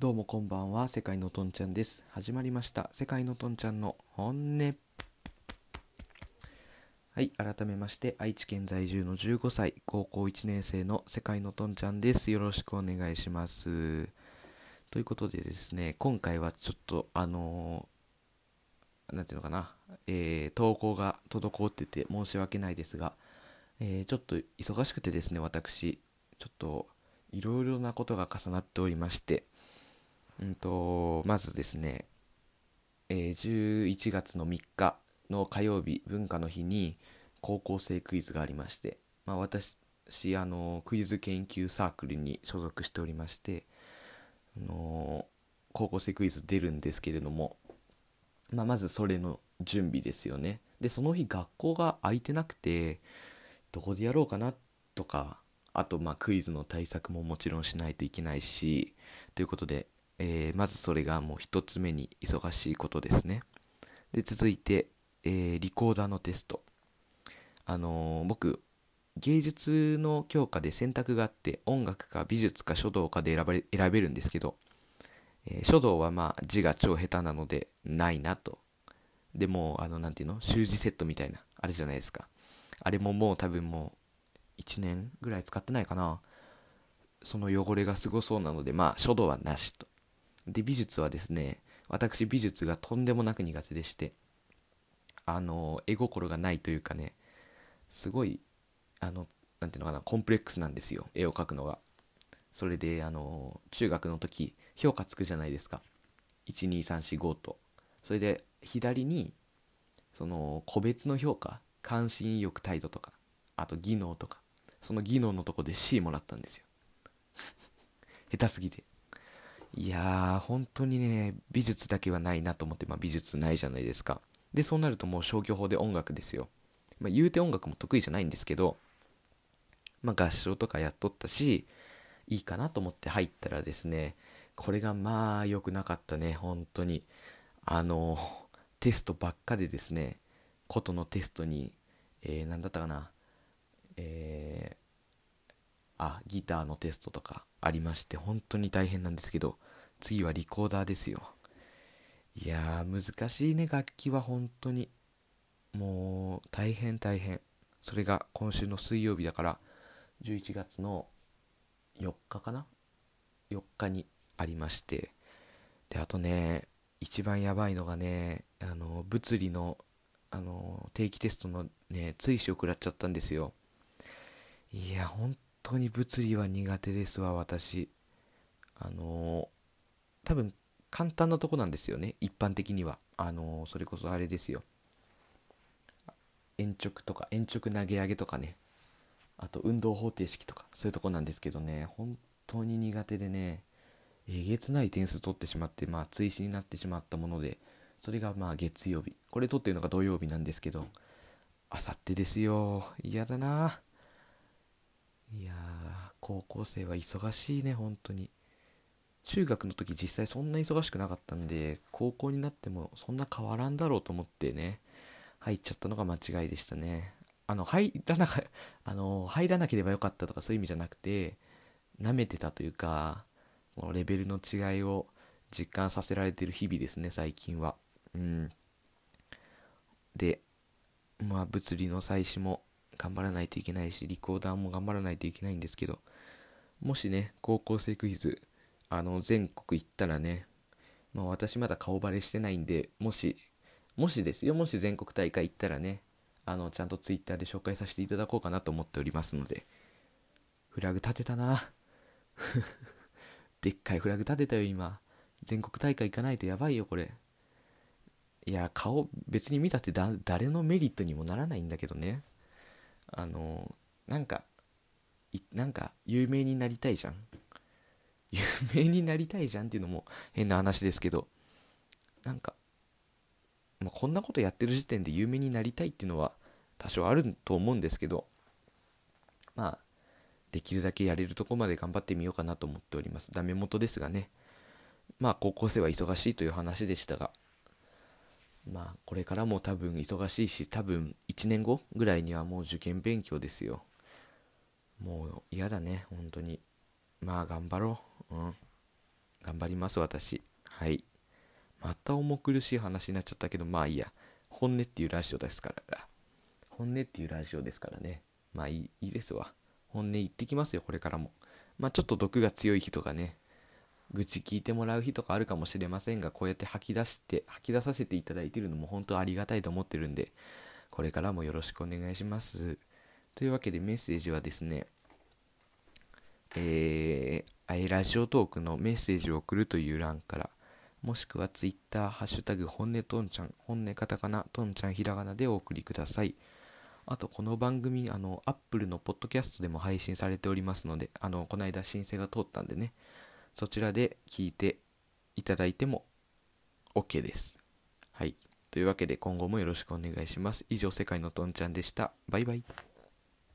どうもこんばんは、世界のとんちゃんです。始まりました、世界のとんちゃんの本音。はい、改めまして愛知県在住の15歳高校1年生の世界のとんちゃんです。よろしくお願いします。ということでですね、今回はちょっとなんていうのかな、投稿が滞ってて申し訳ないですが、ちょっと忙しくてですね、私ちょっといろいろなことが重なっておりまして、まずですね、11月の3日の火曜日、文化の日に高校生クイズがありまして、私クイズ研究サークルに所属しておりまして、高校生クイズ出るんですけれども、まずそれの準備ですよね。でその日学校が空いてなくて、どこでやろうかなとか、あとクイズの対策ももちろんしないといけないしということで、まずそれがもう一つ目に忙しいことですね。で続いて、リコーダーのテスト、僕芸術の教科で選択があって、音楽か美術か書道かで選べるんですけど、書道は字が超下手なのでないなと。でもなんていうの、習字セットみたいなあれじゃないですか。あれももう多分1年ぐらい使ってないかな。その汚れがすごそうなので、書道はなしと。で美術はですね、私美術がとんでもなく苦手でして、絵心がないというかね、すごいなんていうのかな、コンプレックスなんですよ、絵を描くのが。それで中学の時評価つくじゃないですか、 1,2,3,4,5 と。それで左にその個別の評価、関心意欲態度とか、あと技能とか、その技能のとこで C もらったんですよ下手すぎて。いやー本当にね、美術だけはないなと思って、美術ないじゃないですか。でそうなるともう消去法で音楽ですよ。言うて音楽も得意じゃないんですけど、合唱とかやっとったしいいかなと思って入ったらですね、これが良くなかったね、本当に。テストばっかでですね、ことのテストに、何だったかな、ギターのテストとかありまして、本当に大変なんですけど、次はリコーダーですよ。いやー難しいね、楽器は本当にもう大変。それが今週の水曜日だから、11月の4日かな、4日にありまして。であとね、一番やばいのがね、物理の定期テストのね追試を食らっちゃったんですよ。いや本当に物理は苦手ですわ、私。多分簡単なとこなんですよね、一般的には。それこそあれですよ、鉛直投げ上げとかね、あと運動方程式とか、そういうとこなんですけどね、本当に苦手でね、えげつない点数取ってしまって、追試になってしまったもので、それが月曜日、これ撮ってるのが土曜日なんですけど、あさってですよ。嫌だな。いやー高校生は忙しいね、本当に。中学の時実際そんな忙しくなかったんで、高校になってもそんな変わらんだろうと思ってね、入っちゃったのが間違いでしたね。入らなければよかったとかそういう意味じゃなくて、なめてたというか、このレベルの違いを実感させられてる日々ですね、最近は。で物理の採試も頑張らないといけないし、リコーダーも頑張らないといけないんですけど、もしね高校生クイズ全国行ったらね、私まだ顔バレしてないんで、もしですよ、もし全国大会行ったらね、ちゃんとツイッターで紹介させていただこうかなと思っておりますので。フラグ立てたなでっかいフラグ立てたよ、今。全国大会行かないとやばいよ、これ。いや顔別に見たって誰のメリットにもならないんだけどね、なんか有名になりたいじゃん有名になりたいじゃんっていうのも変な話ですけど、なんかこんなことやってる時点で有名になりたいっていうのは多少あると思うんですけど、できるだけやれるとこまで頑張ってみようかなと思っております。ダメ元ですがね、高校生は忙しいという話でしたが、これからも多分忙しいし、多分1年後ぐらいにはもう受験勉強ですよ。もう嫌だね、本当に。頑張ろう。頑張ります私。はい。また重苦しい話になっちゃったけど、まあいいや。本音っていうラジオですから。本音っていうラジオですからね。まあいいですわ。本音言ってきますよ、これからも。まあちょっと毒が強い日とかね。愚痴聞いてもらう日とかあるかもしれませんが、こうやって吐き出させていただいているのも本当ありがたいと思ってるんで、これからもよろしくお願いします。というわけでメッセージはですね、ラジオトークのメッセージを送るという欄から、もしくはツイッター、ハッシュタグ、本音とんちゃん、本音カタカナ、とんちゃんひらがなでお送りください。あと、この番組、Apple のポッドキャストでも配信されておりますので、この間申請が通ったんでね、そちらで聞いていただいても OK です。はい。というわけで今後もよろしくお願いします。以上、世界のとんちゃんでした。バイバイ。